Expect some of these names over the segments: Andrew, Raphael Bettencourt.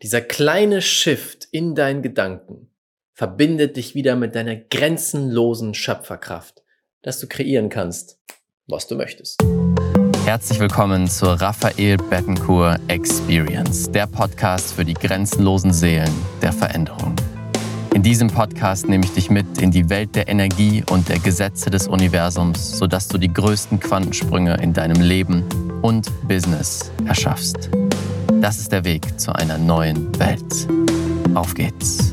Dieser kleine Shift in deinen Gedanken verbindet dich wieder mit deiner grenzenlosen Schöpferkraft, dass du kreieren kannst, was du möchtest. Herzlich willkommen zur Raphael Bettencourt Experience, der Podcast für die grenzenlosen Seelen der Veränderung. In diesem Podcast nehme ich dich mit in die Welt der Energie und der Gesetze des Universums, sodass du die größten Quantensprünge in deinem Leben und Business erschaffst. Das ist der Weg zu einer neuen Welt. Auf geht's!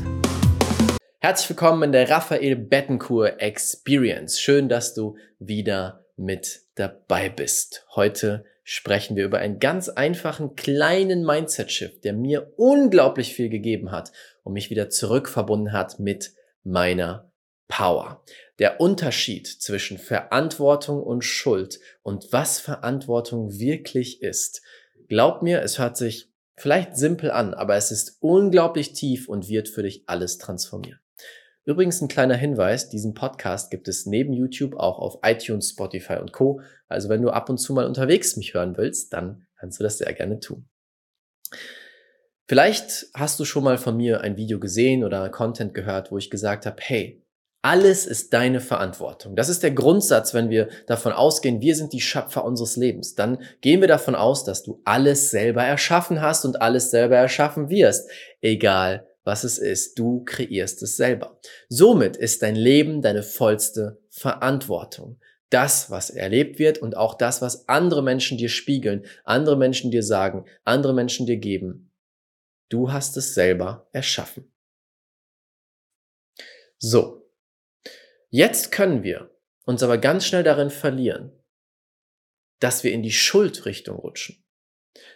Herzlich willkommen in der Raphael Bettencourt Experience. Schön, dass du wieder mit dabei bist. Heute sprechen wir über einen ganz einfachen, kleinen Mindset-Shift, der mir unglaublich viel gegeben hat und mich wieder zurückverbunden hat mit meiner Power. Der Unterschied zwischen Verantwortung und Schuld und was Verantwortung wirklich ist. Glaub mir, es hört sich vielleicht simpel an, aber es ist unglaublich tief und wird für dich alles transformieren. Übrigens ein kleiner Hinweis, diesen Podcast gibt es neben YouTube auch auf iTunes, Spotify und Co. Also wenn du ab und zu mal unterwegs mich hören willst, dann kannst du das sehr gerne tun. Vielleicht hast du schon mal von mir ein Video gesehen oder Content gehört, wo ich gesagt habe, hey, alles ist deine Verantwortung. Das ist der Grundsatz, wenn wir davon ausgehen, wir sind die Schöpfer unseres Lebens. Dann gehen wir davon aus, dass du alles selber erschaffen hast und alles selber erschaffen wirst. Egal, was es ist, du kreierst es selber. Somit ist dein Leben deine vollste Verantwortung. Das, was erlebt wird und auch das, was andere Menschen dir spiegeln, andere Menschen dir sagen, andere Menschen dir geben. Du hast es selber erschaffen. So. Jetzt können wir uns aber ganz schnell darin verlieren, dass wir in die Schuldrichtung rutschen.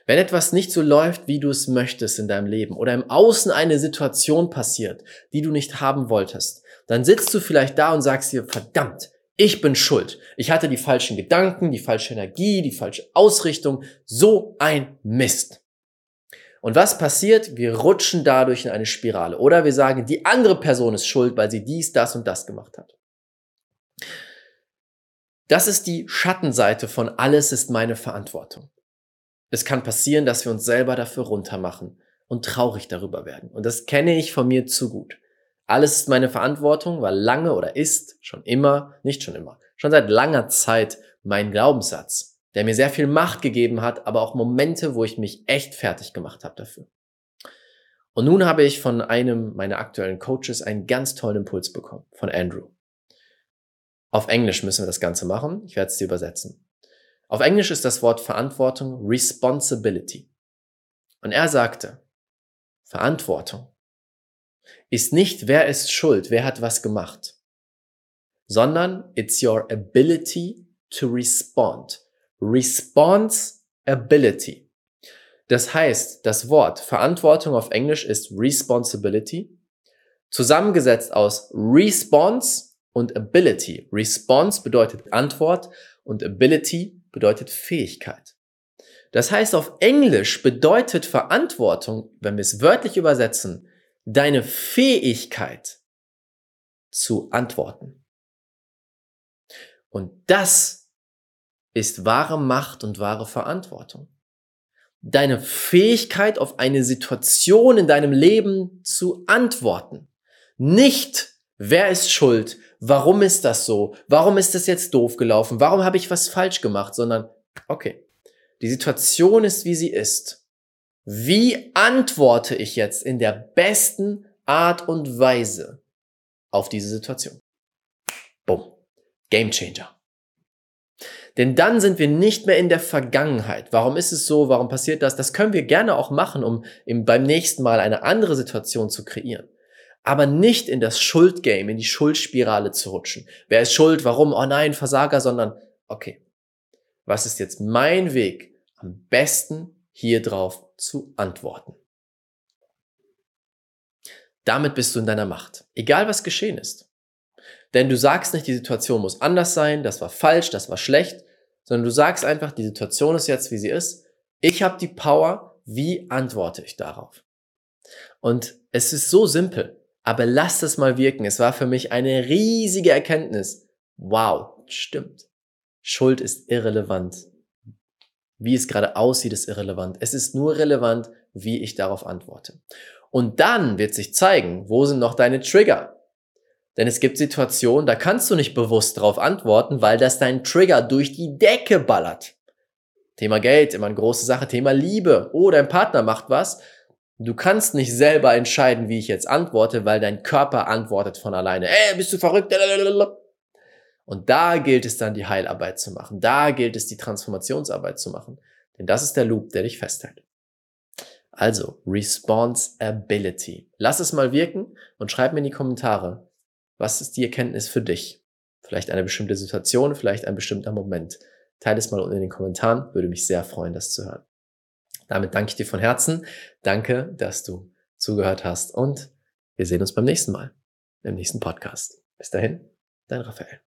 Wenn etwas nicht so läuft, wie du es möchtest in deinem Leben oder im Außen eine Situation passiert, die du nicht haben wolltest, dann sitzt du vielleicht da und sagst dir, verdammt, ich bin schuld. Ich hatte die falschen Gedanken, die falsche Energie, die falsche Ausrichtung, so ein Mist. Und was passiert? Wir rutschen dadurch in eine Spirale. Oder wir sagen, die andere Person ist schuld, weil sie dies, das und das gemacht hat. Das ist die Schattenseite von alles ist meine Verantwortung. Es kann passieren, dass wir uns selber dafür runtermachen und traurig darüber werden. Und das kenne ich von mir zu gut. Alles ist meine Verantwortung, weil lange oder ist schon seit langer Zeit mein Glaubenssatz, der mir sehr viel Macht gegeben hat, aber auch Momente, wo ich mich echt fertig gemacht habe dafür. Und nun habe ich von einem meiner aktuellen Coaches einen ganz tollen Impuls bekommen, von Andrew. Auf Englisch müssen wir das Ganze machen. Ich werde es dir übersetzen. Auf Englisch ist das Wort Verantwortung Responsibility. Und er sagte, Verantwortung ist nicht, wer ist schuld, wer hat was gemacht, sondern it's your ability to respond. Responsibility. Das heißt, das Wort Verantwortung auf Englisch ist Responsibility, zusammengesetzt aus Response und Ability. Response bedeutet Antwort und Ability bedeutet Fähigkeit. Das heißt, auf Englisch bedeutet Verantwortung, wenn wir es wörtlich übersetzen, deine Fähigkeit zu antworten. Und das ist wahre Macht und wahre Verantwortung. Deine Fähigkeit, auf eine Situation in deinem Leben zu antworten. Nicht, wer ist schuld? Warum ist das so? Warum ist das jetzt doof gelaufen? Warum habe ich was falsch gemacht? Sondern, okay, die Situation ist, wie sie ist. Wie antworte ich jetzt in der besten Art und Weise auf diese Situation? Boom. Game Changer. Denn dann sind wir nicht mehr in der Vergangenheit. Warum ist es so? Warum passiert das? Das können wir gerne auch machen, um beim nächsten Mal eine andere Situation zu kreieren. Aber nicht in das Schuldgame, in die Schuldspirale zu rutschen. Wer ist schuld? Warum? Oh nein, Versager. Sondern, okay, was ist jetzt mein Weg, am besten hier drauf zu antworten? Damit bist du in deiner Macht. Egal, was geschehen ist. Denn du sagst nicht, die Situation muss anders sein, das war falsch, das war schlecht, sondern du sagst einfach, die Situation ist jetzt, wie sie ist. Ich habe die Power, wie antworte ich darauf? Und es ist so simpel, aber lass das mal wirken. Es war für mich eine riesige Erkenntnis. Wow, stimmt. Schuld ist irrelevant. Wie es gerade aussieht, ist irrelevant. Es ist nur relevant, wie ich darauf antworte. Und dann wird sich zeigen, wo sind noch deine Trigger? Denn es gibt Situationen, da kannst du nicht bewusst darauf antworten, weil das dein Trigger durch die Decke ballert. Thema Geld, immer eine große Sache. Thema Liebe. Oh, dein Partner macht was. Du kannst nicht selber entscheiden, wie ich jetzt antworte, weil dein Körper antwortet von alleine. Ey, bist du verrückt? Und da gilt es dann, die Heilarbeit zu machen. Da gilt es, die Transformationsarbeit zu machen. Denn das ist der Loop, der dich festhält. Also, Responsibility. Lass es mal wirken und schreib mir in die Kommentare, was ist die Erkenntnis für dich? Vielleicht eine bestimmte Situation, vielleicht ein bestimmter Moment. Teile es mal unten in den Kommentaren, würde mich sehr freuen, das zu hören. Damit danke ich dir von Herzen. Danke, dass du zugehört hast und wir sehen uns beim nächsten Mal, im nächsten Podcast. Bis dahin, dein Raphael.